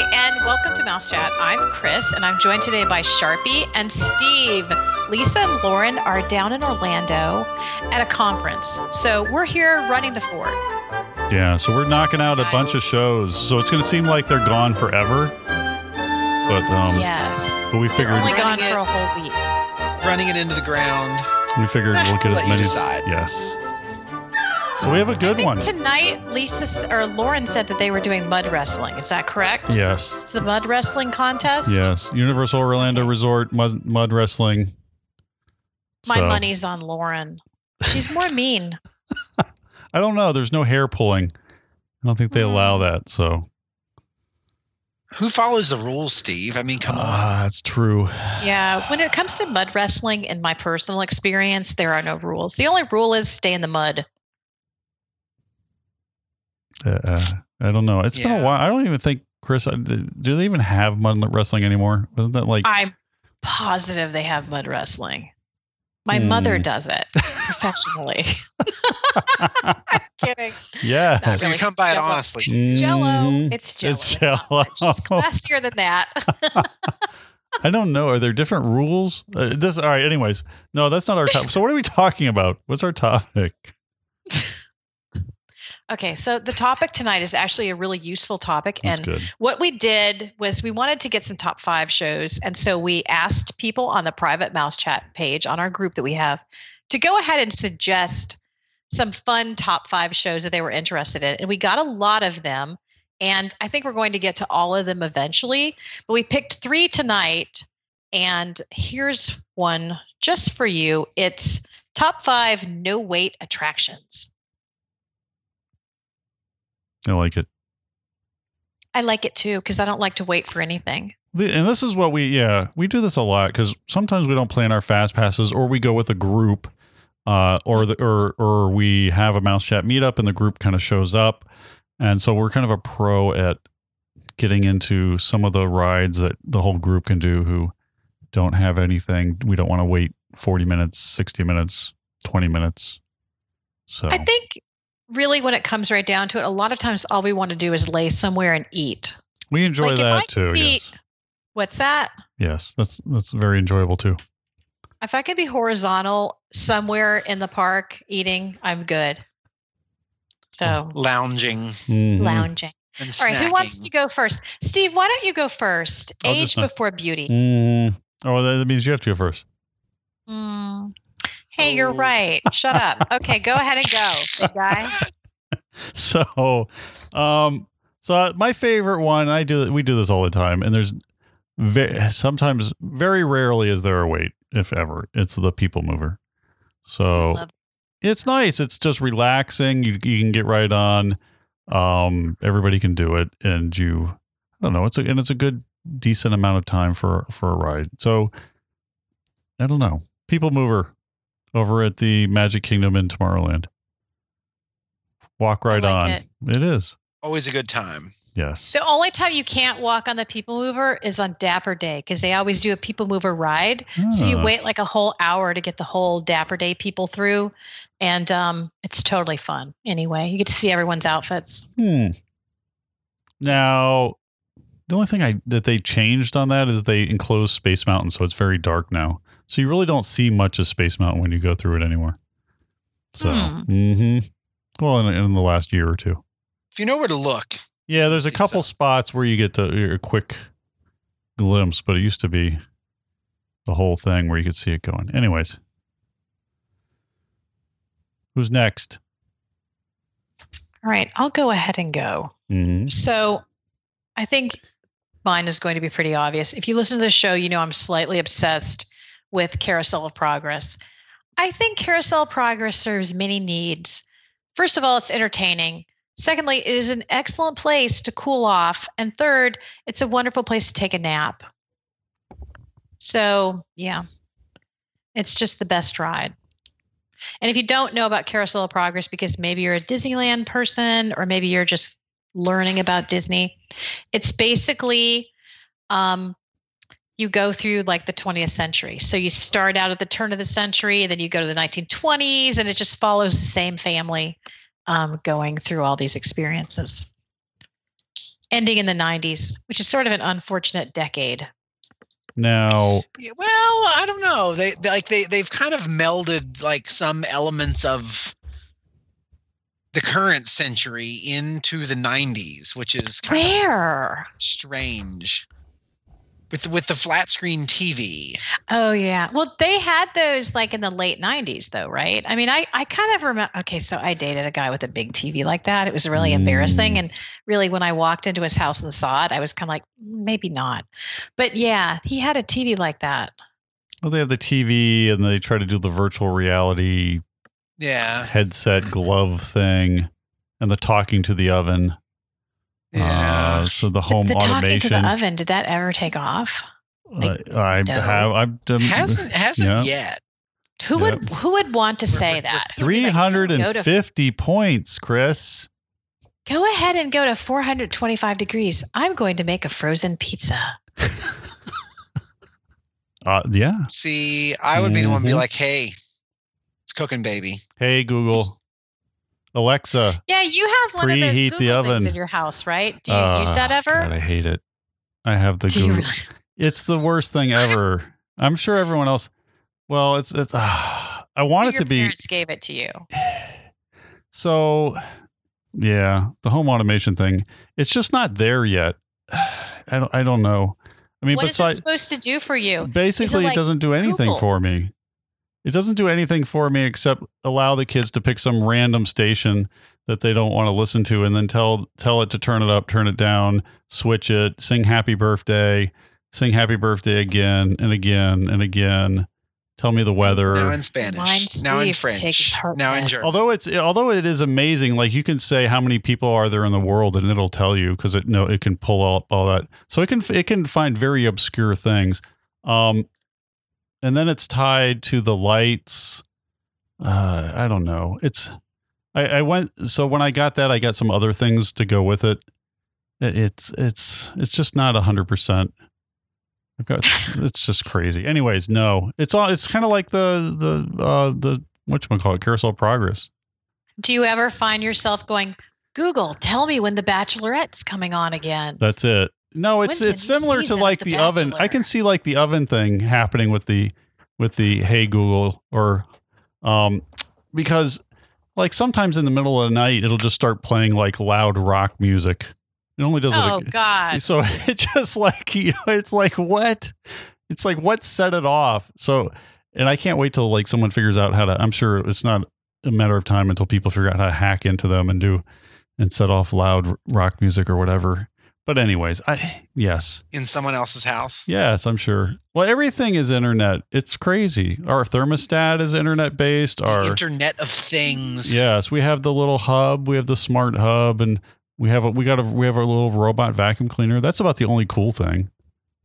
Hi, and welcome to Mouse Chat. I'm Chris, and I'm joined today by Sharpie and Steve. Lisa and Lauren are down in Orlando at a conference, so we're here running the fort. Yeah, so we're knocking out a bunch of shows, so it's going to seem like they're gone forever. But yes, but we figured only gone for a whole week. Running it into the ground. We figured we'll get as many. Yes. So we have a good one. Tonight, Lisa or Lauren said that they were doing mud wrestling. Is that correct? Yes. It's the mud wrestling contest. Yes. Universal Orlando Resort mud wrestling. My money's on Lauren. She's more mean. I don't know. There's no hair pulling. I don't think they allow that. So. Who follows the rules, Steve? I mean, come on. That's true. Yeah. When it comes to mud wrestling, in my personal experience, there are no rules. The only rule is stay in the mud. I don't know. It's been a while. I don't even think, Chris, do they even have mud wrestling anymore? Wasn't that like? I'm positive they have mud wrestling. My mother does it professionally. I'm kidding. Yeah. Really. So you come by it honestly. Jell-O. It's Jell-O. It's Jell-O. It's classier than that. I don't know. Are there different rules? All right. Anyways, no, that's not our topic. So what are we talking about? What's our topic? Okay, so the topic tonight is actually a really useful topic. That's good. What we did was we wanted to get some top 5 shows. And so we asked people on the private Mouse Chat page on our group that we have to go ahead and suggest some fun top 5 shows that they were interested in. And we got a lot of them. And I think we're going to get to all of them eventually. But we picked 3 tonight. And here's one just for you. It's top 5 no-wait attractions. I like it. I like it too, because I don't like to wait for anything. And this is what we do this a lot, because sometimes we don't plan our fast passes, or we go with a group, or we have a Mouse Chat meetup and the group kind of shows up. And so we're kind of a pro at getting into some of the rides that the whole group can do who don't have anything. We don't want to wait 40 minutes, 60 minutes, 20 minutes. So I think really, when it comes right down to it, a lot of times all we want to do is lay somewhere and eat. We enjoy that too. Yes. What's that? Yes, that's very enjoyable too. If I can be horizontal somewhere in the park eating, I'm good. So lounging. And all right, who wants to go first? Steve, why don't you go first? Age before beauty. Oh, that means you have to go first. Hey, you're right. Shut up. Okay, go ahead and go, big guy. So my favorite one, we do this all the time, and there's sometimes very rarely is there a wait, if ever. It's the People Mover. So it's nice. It's just relaxing. You can get right on. Everybody can do it, and I don't know. It's a good decent amount of time for a ride. So I don't know. People Mover. Over at the Magic Kingdom in Tomorrowland. Walk right on. It is. Always a good time. Yes. The only time you can't walk on the People Mover is on Dapper Day, because they always do a People Mover ride. Ah. So you wait like a whole hour to get the whole Dapper Day people through. And it's totally fun. Anyway, you get to see everyone's outfits. Now, the only thing that they changed on that is they enclosed Space Mountain. So it's very dark now. So you really don't see much of Space Mountain when you go through it anymore. So, Well, in the last year or two. If you know where to look. Yeah, there's a couple spots where you get a quick glimpse, but it used to be the whole thing where you could see it going. Anyways. Who's next? All right, I'll go ahead and go. So I think mine is going to be pretty obvious. If you listen to the show, you know I'm slightly obsessed with Carousel of Progress. I think Carousel of Progress serves many needs. First of all, it's entertaining. Secondly, it is an excellent place to cool off. And third, it's a wonderful place to take a nap. So, yeah, it's just the best ride. And if you don't know about Carousel of Progress, because maybe you're a Disneyland person, or maybe you're just learning about Disney, it's basically... you go through like the 20th century. So you start out at the turn of the century, and then you go to the 1920s, and it just follows the same family going through all these experiences. ending in the 90s, which is sort of an unfortunate decade. No. Well, I don't know. They've kind of melded like some elements of the current century into the 90s, which is kind of strange. With the flat screen TV. Oh, yeah. Well, they had those like in the late 90s, though, right? I mean, I kind of remember. Okay, so I dated a guy with a big TV like that. It was really embarrassing. And really, when I walked into his house and saw it, I was kind of like, maybe not. But yeah, he had a TV like that. Well, they have the TV and they try to do the virtual reality headset glove thing and the talking to the oven. Yeah. So the home automation. Talking to the oven, did that ever take off? Like, Hasn't yet. Who would want to say that? 350 points, Chris. Go ahead and go to 425 degrees. I'm going to make a frozen pizza. Yeah. See, I would be the one to be like, hey, it's cooking, baby. Hey, Google. Alexa. Yeah, you have one of those Google things in your house, right? Do you use that ever? God, I hate it. I have the Google. Really? It's the worst thing ever. I'm sure everyone else. Well, it's. I want it to be. Your parents gave it to you. So, yeah, the home automation thing. It's just not there yet. I don't know. I mean, what is it supposed to do for you? Basically, it doesn't do anything for me. It doesn't do anything for me except allow the kids to pick some random station that they don't want to listen to and then tell it to turn it up, turn it down, switch it, sing happy birthday again and again and again. Tell me the weather. Now in Spanish. Now in French. Now in German. Although it is amazing, like you can say how many people are there in the world and it'll tell you because it can pull up all that. So it can find very obscure things. And then it's tied to the lights. I don't know. So when I got that, I got some other things to go with it. It's just not 100%. It's just crazy. Anyways, no, it's kind of like the whatchamacallit, Carousel of Progress. Do you ever find yourself going, Google, tell me when The Bachelorette's coming on again? That's it. No, it's similar to like the oven. I can see like the oven thing happening with the hey Google or because like sometimes in the middle of the night it'll just start playing like loud rock music. It only does God. So it's just like it's like what? It's like what set it off? So and I can't wait till like someone figures out how to. I'm sure it's not a matter of time until people figure out how to hack into them and set off loud rock music or whatever. But anyways, yes. In someone else's house? Yes, I'm sure. Well, everything is internet. It's crazy. Our thermostat is internet-based. Our Internet of Things. Yes, we have the little hub. We have the smart hub, and we have our little robot vacuum cleaner. That's about the only cool thing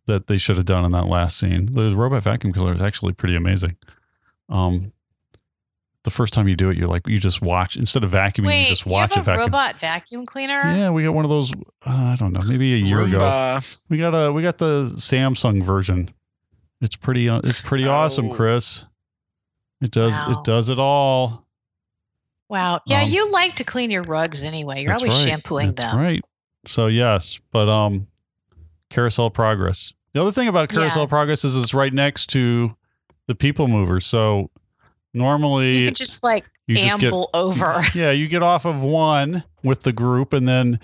that they should have done in that last scene. The robot vacuum cleaner is actually pretty amazing. The first time you do it, you're like, you just watch. Instead of vacuuming, you just watch it vacuum. Wait, you have a robot vacuum cleaner? Yeah, we got one of those, I don't know, maybe a year ago. We got the Samsung version. It's pretty awesome, Chris. It does it all. Wow. Yeah, you like to clean your rugs anyway. You're always shampooing them. That's right. So, yes, but Carousel Progress. The other thing about Carousel Progress is it's right next to the People Mover, so... Normally, you could just like amble over. Yeah, you get off of one with the group, and then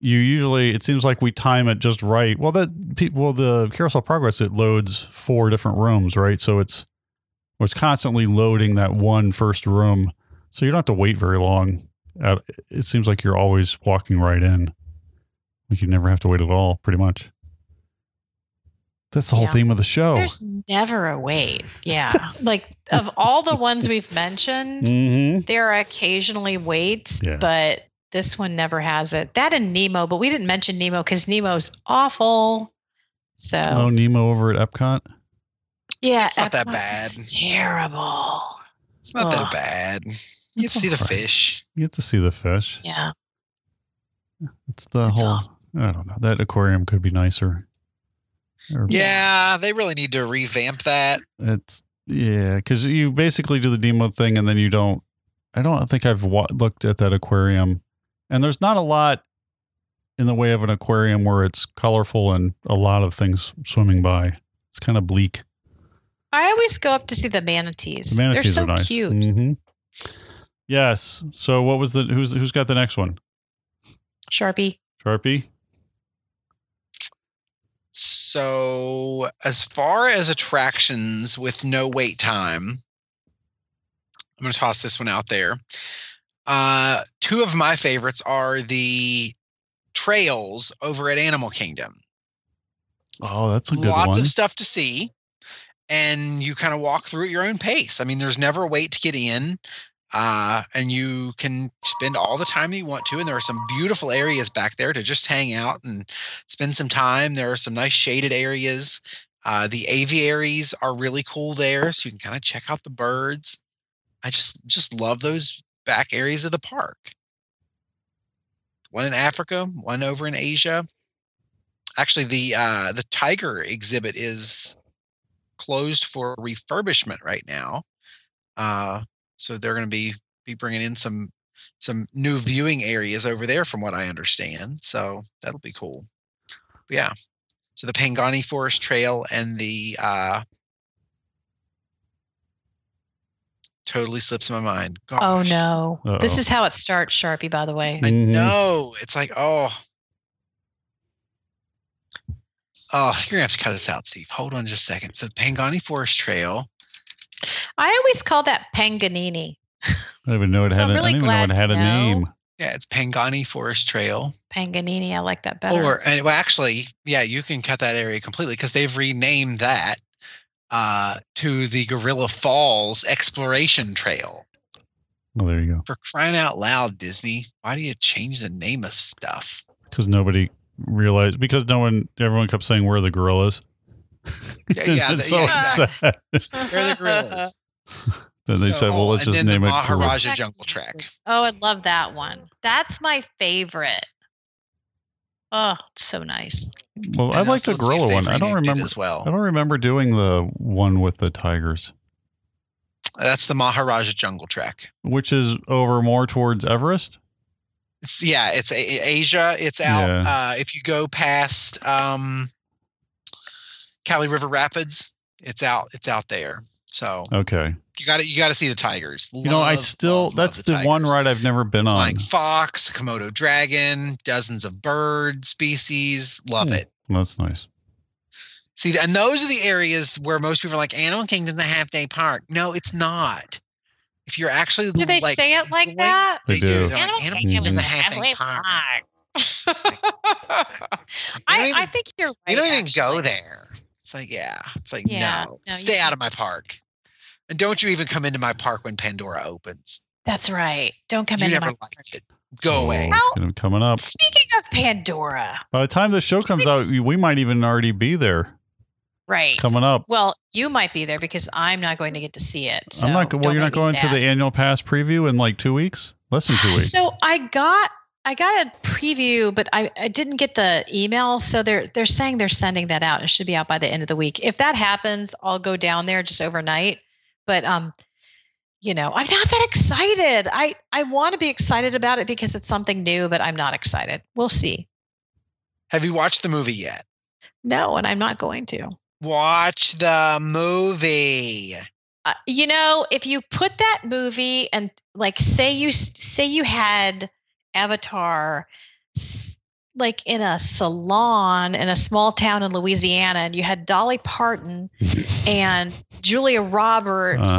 you usually, it seems like we time it just right. Well, the Carousel Progress, it loads 4 different rooms, right? So it's constantly loading that one first room. So you don't have to wait very long. It seems like you're always walking right in. Like you never have to wait at all, pretty much. That's the whole theme of the show. There's never a wait. Yeah. Like of all the ones we've mentioned, there are occasionally waits, but this one never has it. That and Nemo, but we didn't mention Nemo because Nemo's awful. So Nemo over at Epcot. Yeah. It's not that bad. Terrible. It's not that bad. You get to see the fish. You get to see the fish. Yeah. It's awful. I don't know. That aquarium could be nicer. Yeah, they really need to revamp that. Because you basically do the demo thing and then you don't. I don't think I've looked at that aquarium, and there's not a lot in the way of an aquarium where it's colorful and a lot of things swimming by. It's kind of bleak. I always go up to see the manatees. The manatees are nice. They're so cute. Mm-hmm. Yes. So what was the who's got the next one? Sharpie. So as far as attractions with no wait time, I'm going to toss this one out there. Two of my favorites are the trails over at Animal Kingdom. Oh, that's a good one. Lots of stuff to see. And you kind of walk through at your own pace. I mean, there's never a wait to get in. And you can spend all the time you want to. And there are some beautiful areas back there to just hang out and spend some time. There are some nice shaded areas. The aviaries are really cool there. So you can kind of check out the birds. I just love those back areas of the park. One in Africa, one over in Asia. Actually, the tiger exhibit is closed for refurbishment right now. So they're going to be bringing in some new viewing areas over there from what I understand. So that'll be cool. But yeah. So the Pangani Forest Trail and the totally slips my mind. Gosh. Oh no. Uh-oh. This is how it starts, Sharpie, by the way. I know. It's like, Oh, you're going to have to cut this out, Steve. Hold on just a second. So Pangani Forest Trail. I always call that Panganini. I don't even know it had a name. Yeah, it's Pangani Forest Trail. Panganini, I like that better. You can cut that area completely because they've renamed that to the Gorilla Falls Exploration Trail. Oh, there you go. For crying out loud, Disney. Why do you change the name of stuff? Because nobody realized, everyone kept saying, where are the gorillas? Yeah, it's so sad. Where are the gorillas? Then they said, well, let's just name it Maharaja Jungle Trek. Oh, I love that one. That's my favorite. Oh, so nice. Well, I like the gorilla one. I don't remember doing the one with the tigers. That's the Maharaja Jungle Trek, which is over more towards Everest. It's Asia. It's out. Yeah. If you go past Cali River Rapids, it's out there. So okay, you got to see the tigers. That's the one ride I've never been on. Flying fox, Komodo dragon, dozens of bird species. Love it. That's nice. See, and those are the areas where most people are like, Animal Kingdom's a half-day park. No, it's not. If you're actually do they say it like that? They do. They're like, Animal Kingdom's a half-day park. I think you're right. You don't even go there. It's like, no, stay out of my park. And don't you even come into my park when Pandora opens. That's right. Don't come into my park. It. Go away. Coming up. Speaking of Pandora. By the time the show comes out, we might even already be there. Right. It's coming up. Well, you might be there because I'm not going to get to see it. So I'm not. Well, you're not going to the annual pass preview in like 2 weeks? Less than 2 weeks. So I got a preview, but I didn't get the email. So they're saying they're sending that out. It should be out by the end of the week. If that happens, I'll go down there just overnight. But, I'm not that excited. I want to be excited about it because it's something new, but I'm not excited. We'll see. Have you watched the movie yet? No, and I'm not going to. Watch the movie. If you put that movie and like say you had Avatar like in a salon in a small town in Louisiana and you had Dolly Parton and Julia Roberts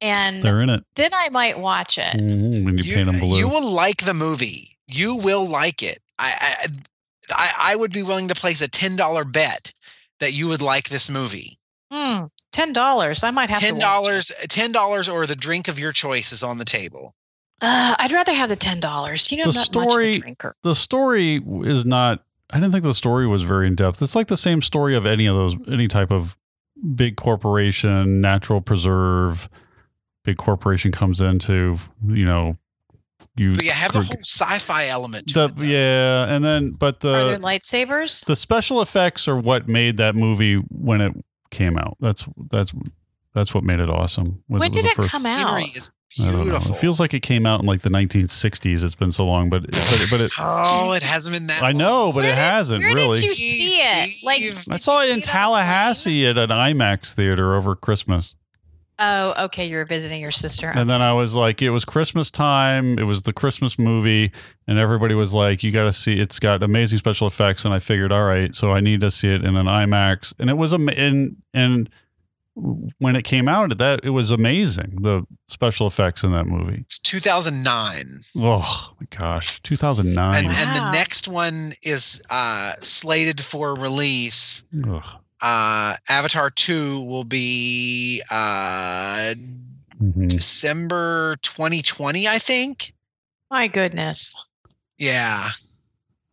and they're in it, then I might watch it. Mm-hmm. When you paint them blue. You will like the movie. You will like it. I would be willing to place a $10 bet that you would like this movie. $10. I might have $10. $10 or the drink of your choice is on the table. I'd rather have the $10. You know, I'm not much of a drinker. The story is not. I didn't think the story was very in depth. It's like the same story of any type of big corporation, natural preserve. Big corporation comes into But you have a whole sci-fi element to it. Yeah, and then are there lightsabers? The special effects are what made that movie when it came out. That's That's what made it awesome. When did it come out? It's beautiful. It feels like it came out in like the 1960s. It's been so long, but it oh, it hasn't been that long. I know, but it hasn't really. Where did you see it? Like I saw it in Tallahassee at an IMAX theater over Christmas. Oh, okay. You were visiting your sister. Okay. And then I was like, it was Christmas time. It was the Christmas movie. And everybody was like, you got to see, it's got amazing special effects. And I figured, all right, so I need to see it in an IMAX. And it was, and when it came out, it was amazing. The special effects in that movie. It's 2009. Oh my gosh. 2009. And the next one is slated for release. Ugh. Avatar 2 will be December 2020, I think. My goodness. Yeah.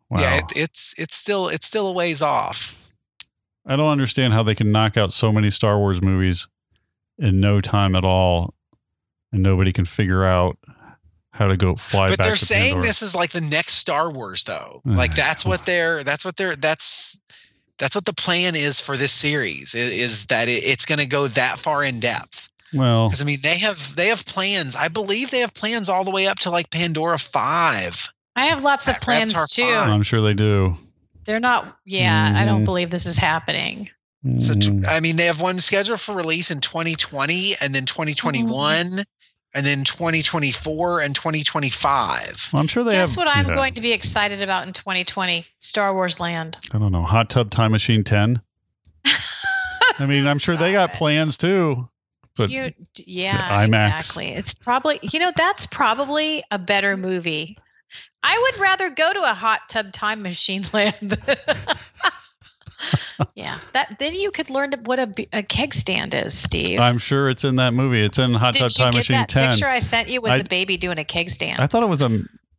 Wow. Yeah, it's still a ways off. I don't understand how they can knock out so many Star Wars movies in no time at all, and nobody can figure out how to go fly back to Pandora. But they're saying this is like the next Star Wars, though. Like that's what the plan is for this series, is that it's going to go that far in depth. Well, because I mean, they have plans. I believe they have plans all the way up to like Pandora 5. I have lots of plans too. I'm sure they do. They're not. Yeah. I don't believe this is happening. So, I mean, they have one scheduled for release in 2020 and then 2021 and then 2024 and 2025. Well, I'm sure they have. Guess what I'm going to be excited about in 2020? Star Wars Land. I don't know. Hot Tub Time Machine 10. I mean, I'm sure they got plans too. But yeah, exactly. It's probably, that's probably a better movie. I would rather go to a Hot Tub Time Machine Land. Yeah, then you could learn what a keg stand is, Steve. I'm sure it's in that movie. It's in Hot Tub Time Machine 10. Did you get that picture I sent you? Was the baby doing a keg stand? I thought it was a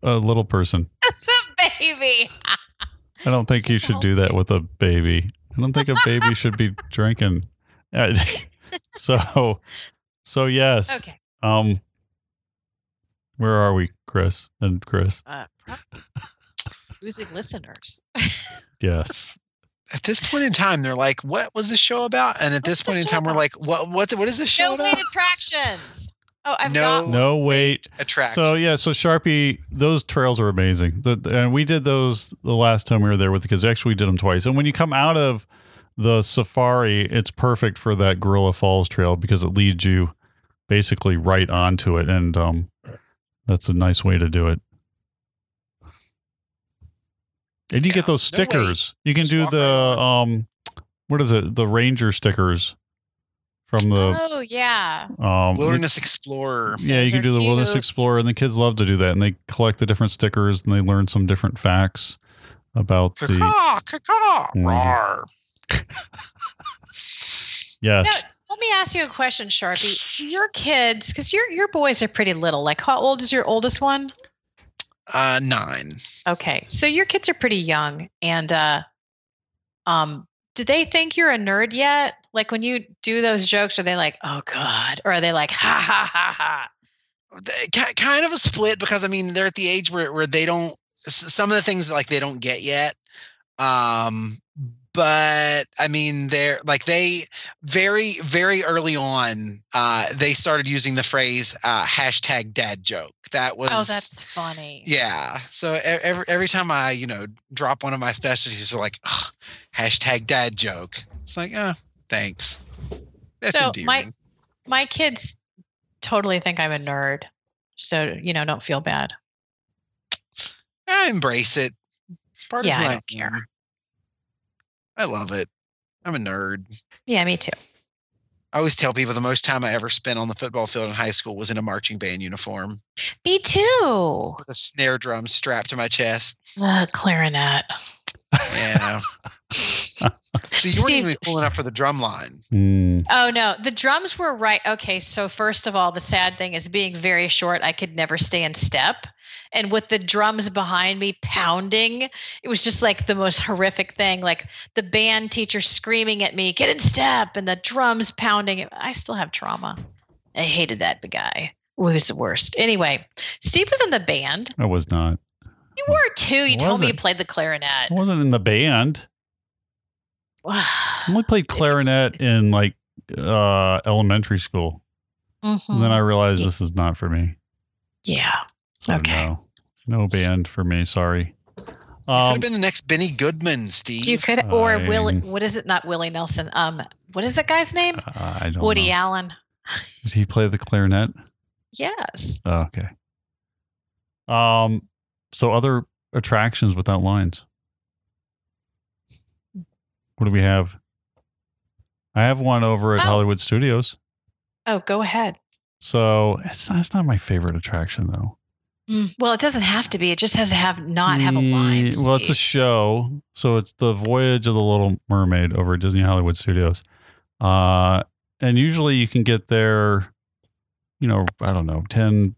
little person. It's a baby. I don't think you should do that with a baby. I don't think a baby should be drinking. So yes. Okay. Where are we, Chris and Chris? Losing listeners. Yes. At this point in time, they're like, "What was the show about?" And at this point in time, we're like, "What is this show about?" No weight attractions. Oh, I've got no weight attractions. So yeah, Sharpie, those trails are amazing, and we did those the last time we were there with the kids. Actually, we did them twice. And when you come out of the safari, it's perfect for that Gorilla Falls trail because it leads you basically right onto it, and that's a nice way to do it. And you get those stickers. You can do the, what is it? The Ranger stickers from the... Oh, yeah. Wilderness Explorer. Yeah, you can do the Wilderness Explorer. And the kids love to do that. And they collect the different stickers and they learn some different facts about the... Rawr. Yes. Let me ask you a question, Sharpie. Your kids, because your boys are pretty little. Like, how old is your oldest one? 9. Okay. So your kids are pretty young, and do they think you're a nerd yet? Like when you do those jokes, are they like, "Oh God," or are they like, "Ha ha ha ha"? Kind of a split, because I mean they're at the age where they don't, some of the things like they don't get yet. But I mean, they're like, they very, very early on, they started using the phrase hashtag dad joke. That was, oh, that's funny. Yeah. So every time I, drop one of my specialties, they're like, "Oh, hashtag dad joke." It's like, "Oh, thanks." That's so endearing. My kids totally think I'm a nerd. So, don't feel bad. I embrace it. It's part of who I am. I love it. I'm a nerd. Yeah, me too. I always tell people the most time I ever spent on the football field in high school was in a marching band uniform. Me too. With a snare drum strapped to my chest. Clarinet. Yeah. So you weren't even cool enough for the drum line. Mm. Oh, no. The drums were right. Okay, so first of all, the sad thing is being very short, I could never stay in step. And with the drums behind me pounding, it was just like the most horrific thing. Like the band teacher screaming at me, "Get in step," and the drums pounding. I still have trauma. I hated that guy. He was the worst. Anyway, Steve was in the band. I was not. You were too. You told me you played the clarinet. I wasn't in the band. I only played clarinet in like elementary school. Mm-hmm. And then I realized this is not for me. Yeah. So okay. No band for me. Sorry. Could have been the next Benny Goodman, Steve. You could, or Willie. What is it? Not Willie Nelson. What is that guy's name? I don't. Woody know. Allen. Does he play the clarinet? Yes. Oh, okay. So other attractions without lines. What do we have? I have one over at Hollywood Studios. Oh, go ahead. So it's not my favorite attraction though. Well, it doesn't have to be. It just has to not have a line. Steve. Well, it's a show. So it's the Voyage of the Little Mermaid over at Disney Hollywood Studios. And usually you can get there, 10, 15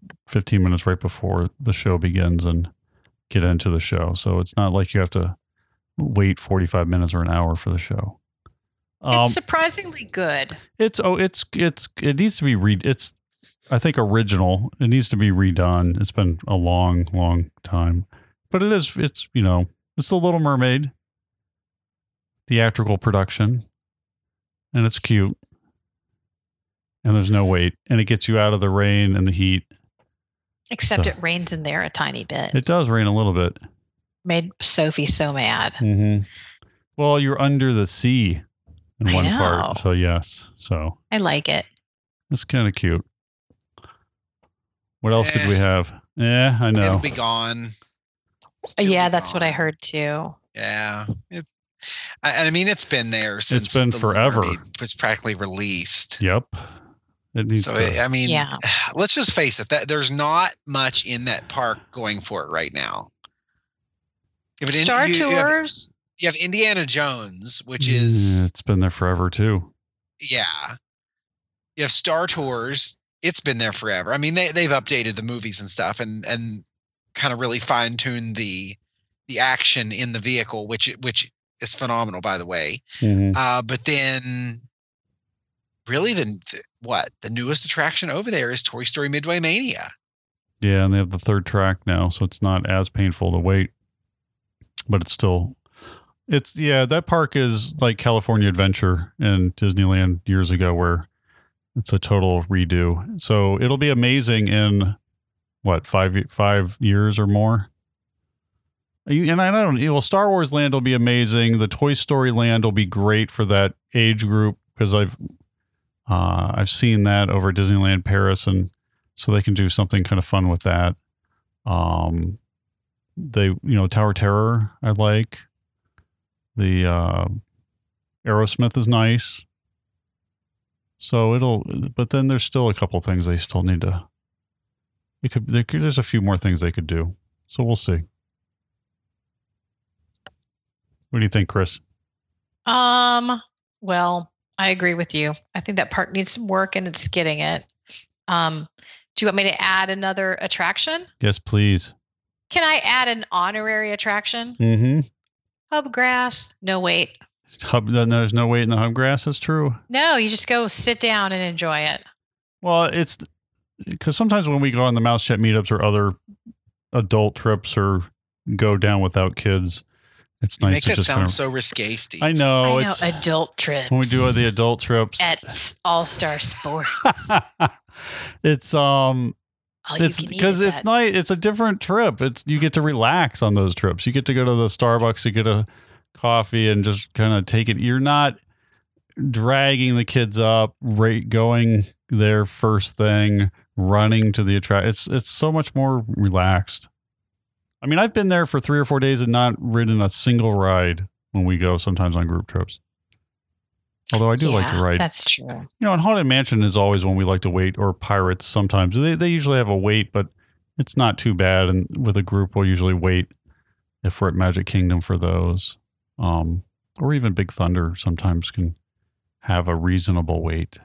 minutes right before the show begins and get into the show. So it's not like you have to wait 45 minutes or an hour for the show. It's surprisingly good. I think original. It needs to be redone. It's been a long, long time, but it's The Little Mermaid theatrical production, and it's cute. And there's no wait, and it gets you out of the rain and the heat. Except it rains in there a tiny bit. It does rain a little bit. Made Sophie so mad. Mm-hmm. Well, you're under the sea in one part, so yes. So I like it. It's kind of cute. What else did we have? Yeah, I know. It'll be gone. That's what I heard too. Yeah. It's been there since it's been forever. It was practically released. Yep. It needs to. Let's just face it. That there's not much in that park going for it right now. Star Tours. You have Indiana Jones, which is. It's been there forever too. Yeah. You have Star Tours. It's been there forever. I mean, they've updated the movies and stuff and kind of really fine-tuned the action in the vehicle, which is phenomenal, by the way. Mm-hmm. But then really the newest attraction over there is Toy Story Midway Mania. Yeah, and they have the third track now, so it's not as painful to wait. But it's still... that park is like California Adventure in Disneyland years ago where... It's a total redo. So it'll be amazing in five years or more. Star Wars Land will be amazing. The Toy Story Land will be great for that age group because I've seen that over at Disneyland Paris, and so they can do something kind of fun with that. Tower Terror I like. The Aerosmith is nice. So but then there's still a couple things they still need to. There's a few more things they could do. So we'll see. What do you think, Chris? Well, I agree with you. I think that park needs some work, and it's getting it. Do you want me to add another attraction? Yes, please. Can I add an honorary attraction? Mm-hmm. Hubgrass. No, wait. There's no wait in the Hubgrass. That's true. No, you just go sit down and enjoy it. Well, it's because sometimes when we go on the Mouse Chat meetups or other adult trips or go down without kids, it's nice. Make that sound so risque, Steve. I know. It's adult trips. When we do the adult trips at All Star Sports, it's because it's nice. It's a different trip. You get to relax on those trips. You get to go to the Starbucks. You get a coffee and just kind of take it. You're not dragging the kids up, going there first thing, running to the attraction. It's so much more relaxed. I mean, I've been there for 3 or 4 days and not ridden a single ride when we go sometimes on group trips. Although I do like to ride. That's true. And Haunted Mansion is always when we like to wait, or Pirates sometimes. They usually have a wait, but it's not too bad. And with a group, we'll usually wait if we're at Magic Kingdom for those. Or even Big Thunder sometimes can have a reasonable wait.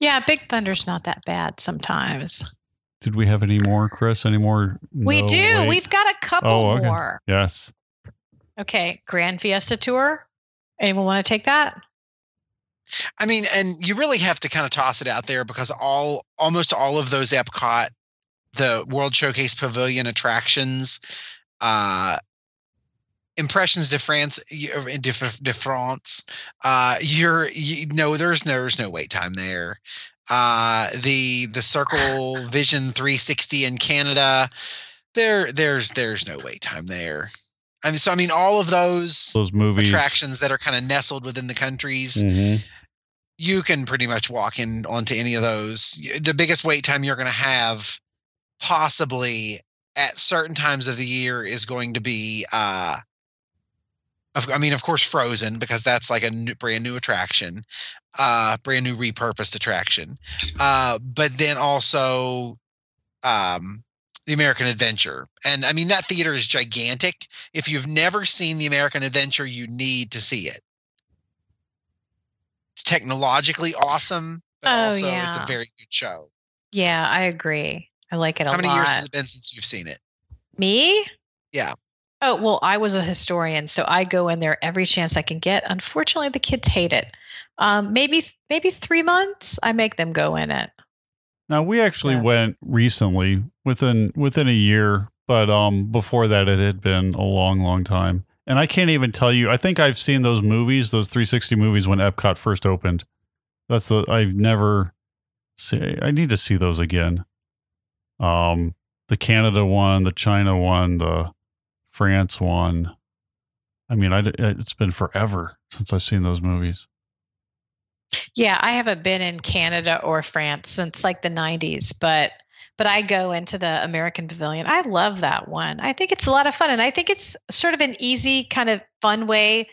Yeah, Big Thunder's not that bad sometimes. Did we have any more, Chris? Any more? We do. Wait? We've got a couple more. Yes. Okay. Grand Fiesta Tour. Anyone want to take that? I mean, and you really have to kind of toss it out there because almost all of those Epcot, the World Showcase Pavilion attractions, Impressions de France, there's no wait time there. The Circle Vision 360 in Canada, there's no wait time there. I mean, so I mean, all of those movies, attractions that are kind of nestled within the countries, you can pretty much walk in onto any of those. The biggest wait time you're going to have, possibly at certain times of the year, is going to be, of course, Frozen, because that's like a brand new attraction, brand new repurposed attraction. But then also, The American Adventure. And I mean, that theater is gigantic. If you've never seen The American Adventure, you need to see it. It's technologically awesome, but it's a very good show. Yeah, I agree. I like it a lot. How many years has it been since you've seen it? Me? Yeah. Oh, well, I was a historian, so I go in there every chance I can get. Unfortunately, the kids hate it. Maybe 3 months, I make them go in it. Now, we actually went recently, within a year, but before that, it had been a long, long time. And I can't even tell you. I think I've seen those movies, those 360 movies, when Epcot first opened. I've never seen. I need to see those again. The Canada one, the China one, the France one. I mean, it's been forever since I've seen those movies. Yeah, I haven't been in Canada or France since like the 90s, but I go into the American Pavilion. I love that one. I think it's a lot of fun. And I think it's sort of an easy, kind of fun way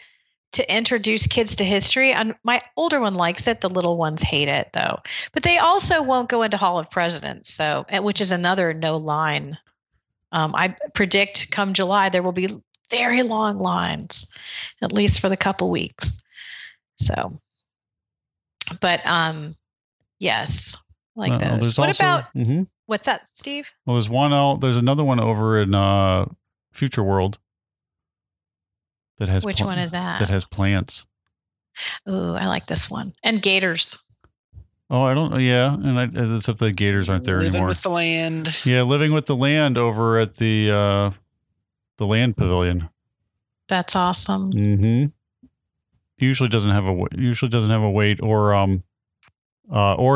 to introduce kids to history. And my older one likes it. The little ones hate it, though. But they also won't go into Hall of Presidents, which is another no line. I predict come July, there will be very long lines, at least for the couple weeks. So, but yes, like those. What also, about... Mm-hmm. What's that, Steve? Well, there's one out. There's another one over in Future World that has. Which one is that? That has plants. Ooh, I like this one. And gators. Oh, I don't. Yeah, and except the gators aren't there anymore. Living with the Land. Yeah, Living with the Land over at the Land Pavilion. That's awesome. Mm-hmm. Usually doesn't have a wait, or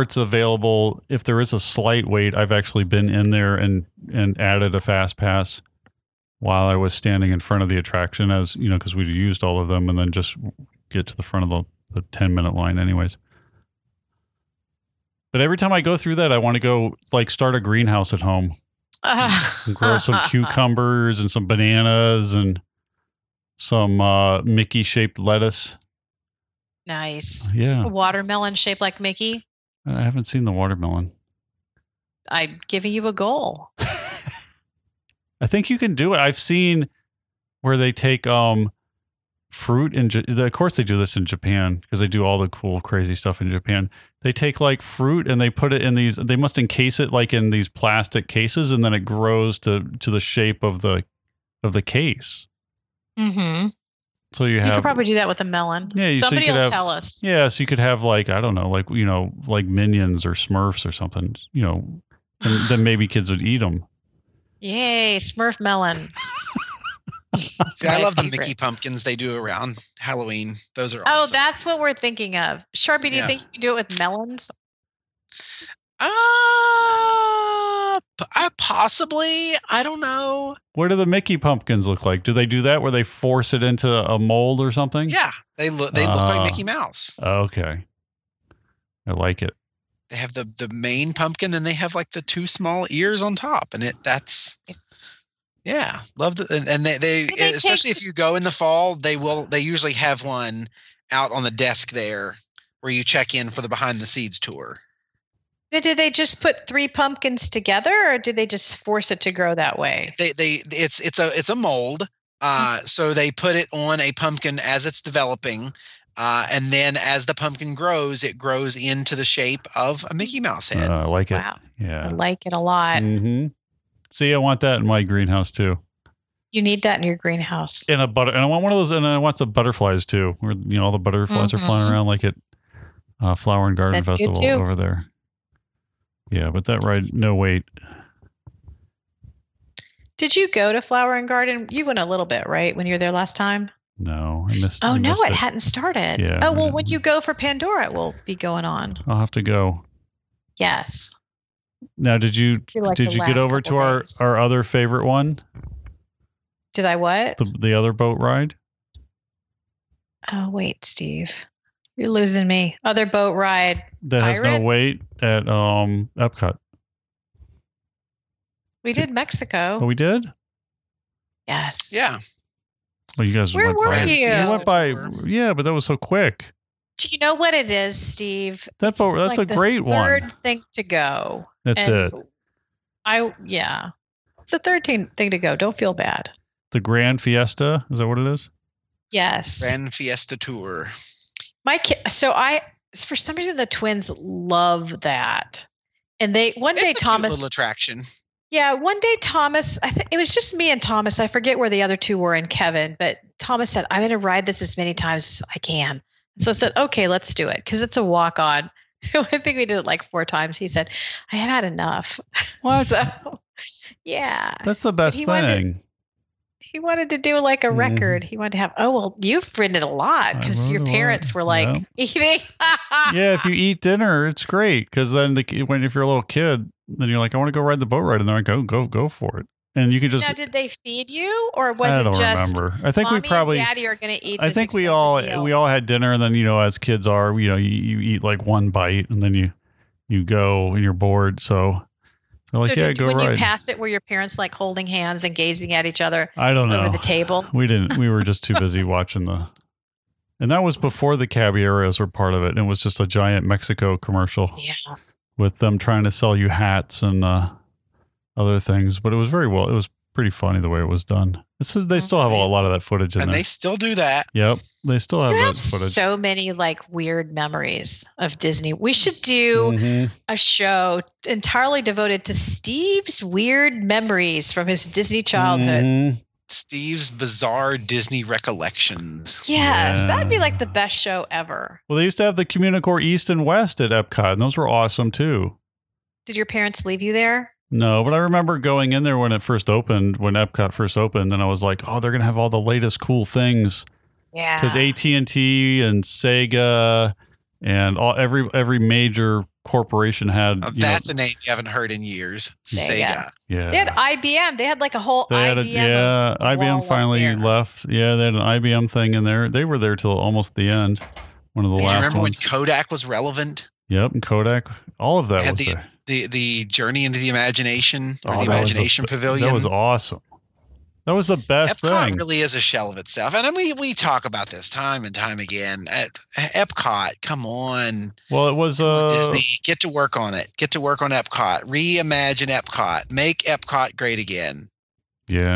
it's available if there is a slight wait. I've actually been in there and added a fast pass while I was standing in front of the attraction, as you know, because we'd used all of them, and then just get to the front of the 10-minute line anyways. But every time I go through that, I want to go like start a greenhouse at home, and grow some cucumbers and some bananas and some Mickey shaped lettuce. Nice. Yeah. A watermelon shaped like Mickey. I haven't seen the watermelon. I'm giving you a goal. I think you can do it. I've seen where they take fruit and of course they do this in Japan, because they do all the cool, crazy stuff in Japan. They take like fruit and they put it in these. They must encase it like in these plastic cases, and then it grows to the shape of the case. Mm-hmm. So you could probably do that with a melon. Yeah, somebody will tell us. Yeah, so you could have like, I don't know, like, you know, like Minions or Smurfs or something, you know, and then maybe kids would eat them. Yay, Smurf melon. See, I love the Mickey pumpkins they do around Halloween. Those are awesome. Oh, that's what we're thinking of. Sharpie, do you think you can do it with melons? Possibly. I don't know. What do the Mickey pumpkins look like? Do they do that where they force it into a mold or something? Yeah, they look like Mickey Mouse. Okay, I like it. They have the main pumpkin, and they have like the two small ears on top, and love it. And they especially if you go in the fall, they usually have one out on the desk there where you check in for the behind the scenes tour. Did they just put three pumpkins together, or did they just force it to grow that way? It's a mold. So they put it on a pumpkin as it's developing. And then as the pumpkin grows, it grows into the shape of a Mickey Mouse head. I like it. Wow. Yeah. I like it a lot. Mm-hmm. See, I want that in my greenhouse too. You need that in your greenhouse. And I want one of those, and I want the butterflies too, where, you know, all the butterflies are flying around like at Flower and Garden Festival over there. Yeah, but that ride, no wait. Did you go to Flower and Garden? You went a little bit, right, when you were there last time? No, I missed. Oh, no, it hadn't started. Yeah, oh, well, when you go for Pandora, it will be going on. I'll have to go. Yes. Now, did you get over to our other favorite one? Did I what? The other boat ride? Oh, wait, Steve. You're losing me. Other boat ride. That Pirates? Has no wait at Epcot. We did Mexico. Oh, we did? Yes. Yeah. Well, you guys where went were by. You? You went by. Yeah, but that was so quick. Do you know what it is, Steve? That boat, that's like a great one. Third thing to go. That's and it. Yeah. It's the third thing to go. Don't feel bad. The Grand Fiesta, is that what it is? Yes. Grand Fiesta Tour. For some reason the twins love that. And it's a cute little attraction. Yeah, one day Thomas, it was just me and Thomas. I forget where the other two were and Kevin, but Thomas said, I'm going to ride this as many times as I can. So I said, okay, let's do it because it's a walk-on. I think we did it like 4 times. He said, I have had enough. What? So, yeah. That's the best thing. He wanted to do like a record. He wanted to have, you've ridden it a lot because your parents were like eating. Yeah, if you eat dinner, it's great because then if you're a little kid, then you're like, I want to go ride the boat ride. And they're like, go for it. And you can just. Now, did they feed you, or was it just? I don't remember. I think Mommy we probably. And Daddy are going to eat. I think we all had dinner, and then as kids are, you eat like one bite, and then you go and you're bored. So they're like, go ride. When you passed it, were your parents like holding hands and gazing at each other? I don't know. Over the table. We didn't. We were just too busy watching and that was before the caballeros were part of it. And it was just a giant Mexico commercial. Yeah. With them trying to sell you hats and. Other things, but it was very well. It was pretty funny the way it was done. They still have a lot of that footage in there. And they still do that. Yep, they still have that footage. So many like weird memories of Disney. We should do a show entirely devoted to Steve's weird memories from his Disney childhood. Mm-hmm. Steve's bizarre Disney recollections. Yes, that'd be like the best show ever. Well, they used to have the Communicore East and West at Epcot, and those were awesome too. Did your parents leave you there? No, but I remember going in there when Epcot first opened, and I was like, oh, they're going to have all the latest cool things. Yeah. Because AT&T and Sega and every major corporation had... Oh, that's a name you haven't heard in years. Sega. Yeah. They had IBM. They had like a whole IBM. IBM finally left. Yeah, they had an IBM thing in there. They were there till almost the end. One of the last ones. Do you remember when Kodak was relevant? Yep, and Kodak, all of that had was there. The Journey into the Imagination, the Imagination Pavilion. That was awesome. That was the best thing. Epcot really is a shell of itself. And then we talk about this time and time again. Epcot, come on. Well, it was... Disney, get to work on it. Get to work on Epcot. Reimagine Epcot. Make Epcot great again. Yeah.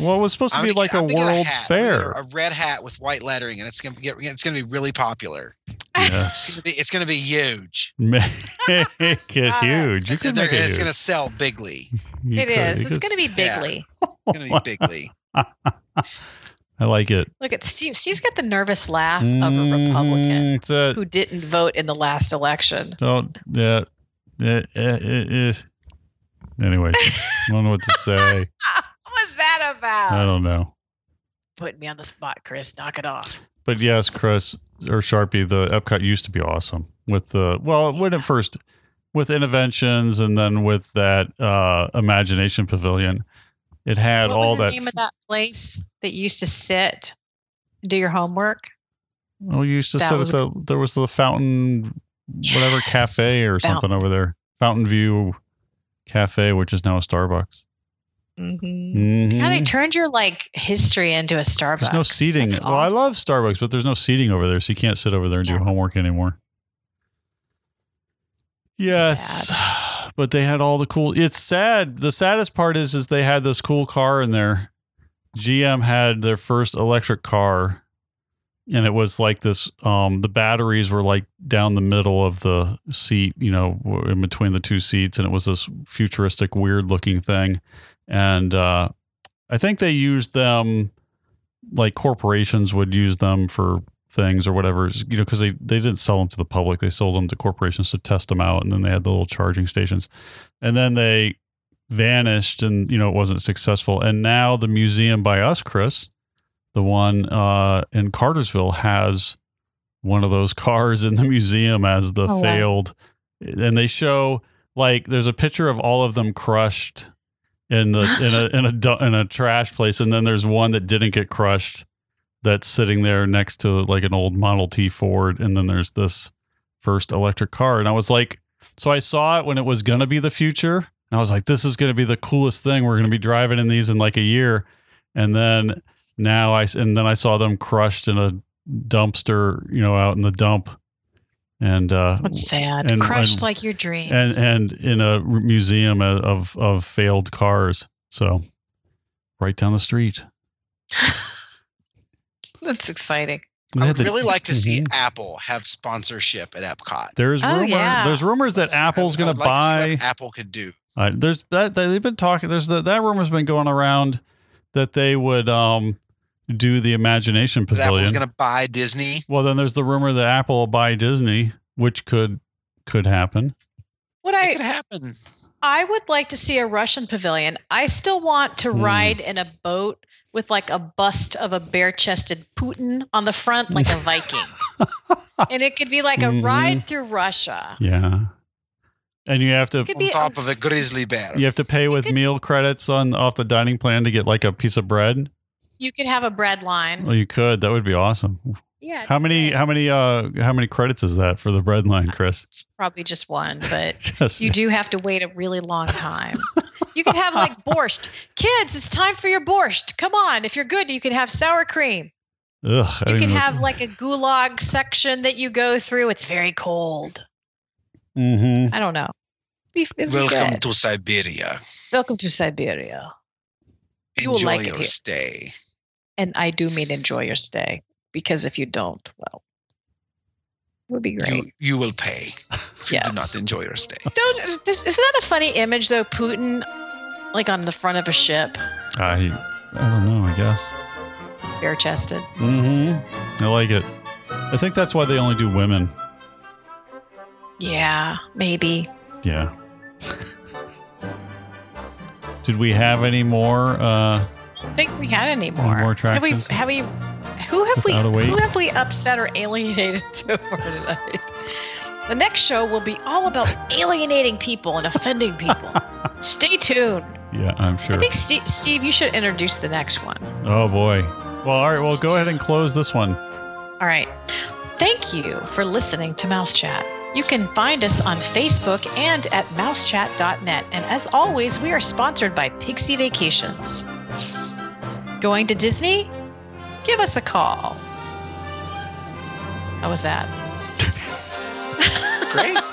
Well, it was supposed to be like a World's Fair. A red hat with white lettering, and it's going to be really popular. Yes. It's going to be huge. Make it huge. You can make it it's going to sell bigly. It's going to be bigly. Yeah. It's going to be bigly. I like it. Look at Steve. Steve's got the nervous laugh of a Republican who didn't vote in the last election. Don't. Yeah. Anyway, I don't know what to say. What's that about? I don't know. Put me on the spot, Chris. Knock it off. But yes, Chris or Sharpie, the Epcot used to be awesome with when it first with Interventions and then with that Imagination Pavilion, it had all that. What was the name of that place that you used to sit and do your homework? Oh, you used to sit at there was the Fountain, whatever cafe or something over there. Fountain View Cafe, which is now a Starbucks. Mm-hmm. How they turned your history into a Starbucks. There's no seating. Well, I love Starbucks, but there's no seating over there, so you can't sit over there and do homework anymore. Yes. Sad. But they had all the cool. It's sad. The saddest part is they had this cool car in there. GM had their first electric car, and it was like this. The batteries were like down the middle of the seat, in between the two seats, and it was this futuristic, weird-looking thing. And I think they used them like corporations would use them for things or whatever, because they didn't sell them to the public. They sold them to corporations to test them out. And then they had the little charging stations. And then they vanished and, you know, it wasn't successful. And now the museum by us, Chris, the one in Cartersville, has one of those cars in the museum as the failed. Wow. And they show, like, there's a picture of all of them crushed in the in a trash place, and then there's one that didn't get crushed that's sitting there next to like an old Model T Ford, and then there's this first electric car. And I was like, so I saw it when it was going to be the future, and I was like, this is going to be the coolest thing. We're going to be driving in these in like a year. And then now I saw them crushed in a dumpster, you know, out in the dump. And that's sad. And, crushed, and like your dreams, and in a museum of failed cars, so right down the street. That's exciting. I would really like to see Apple have sponsorship at Epcot. There's rumors that Apple's going to buy. To see what Apple could do. There's that they've been talking. There's that rumor's been going around that they would do the Imagination Pavilion. Apple's going to buy Disney. Well, then there's the rumor that Apple will buy Disney, which could happen. Could happen. I would like to see a Russian pavilion. I still want to ride in a boat with like a bust of a bare-chested Putin on the front, like a Viking. And it could be like a ride through Russia. Yeah. And you have to on top of a grizzly bear. You have to pay with meal credits off the dining plan to get like a piece of bread. You could have a bread line. Well, you could. That would be awesome. Yeah. How many credits is that for the bread line, Chris? It's probably just one, but you do have to wait a really long time. You could have like borscht. Kids, it's time for your borscht. Come on. If you're good, you can have sour cream. Ugh, you can have like a gulag section that you go through. It's very cold. Mm-hmm. I don't know. Welcome to Siberia. Welcome to Siberia. You will like your stay. And I do mean enjoy your stay, because if you don't, well, it would be great. You will pay if you do not enjoy your stay. Isn't that a funny image, though? Putin, like on the front of a ship. I don't know, I guess. Bare-chested. Mm-hmm. I like it. I think that's why they only do women. Yeah, maybe. Yeah. Did we have any more? I don't think we had any more. More attractions? Who have we upset or alienated so far tonight? The next show will be all about alienating people and offending people. Stay tuned. Yeah, I'm sure. I think Steve, you should introduce the next one. Oh boy. Well, all right. Well, go ahead and close this one. All right. Thank you for listening to Mouse Chat. You can find us on Facebook and at mousechat.net. And as always, we are sponsored by Pixie Vacations. Going to Disney? Give us a call. How was that? Great.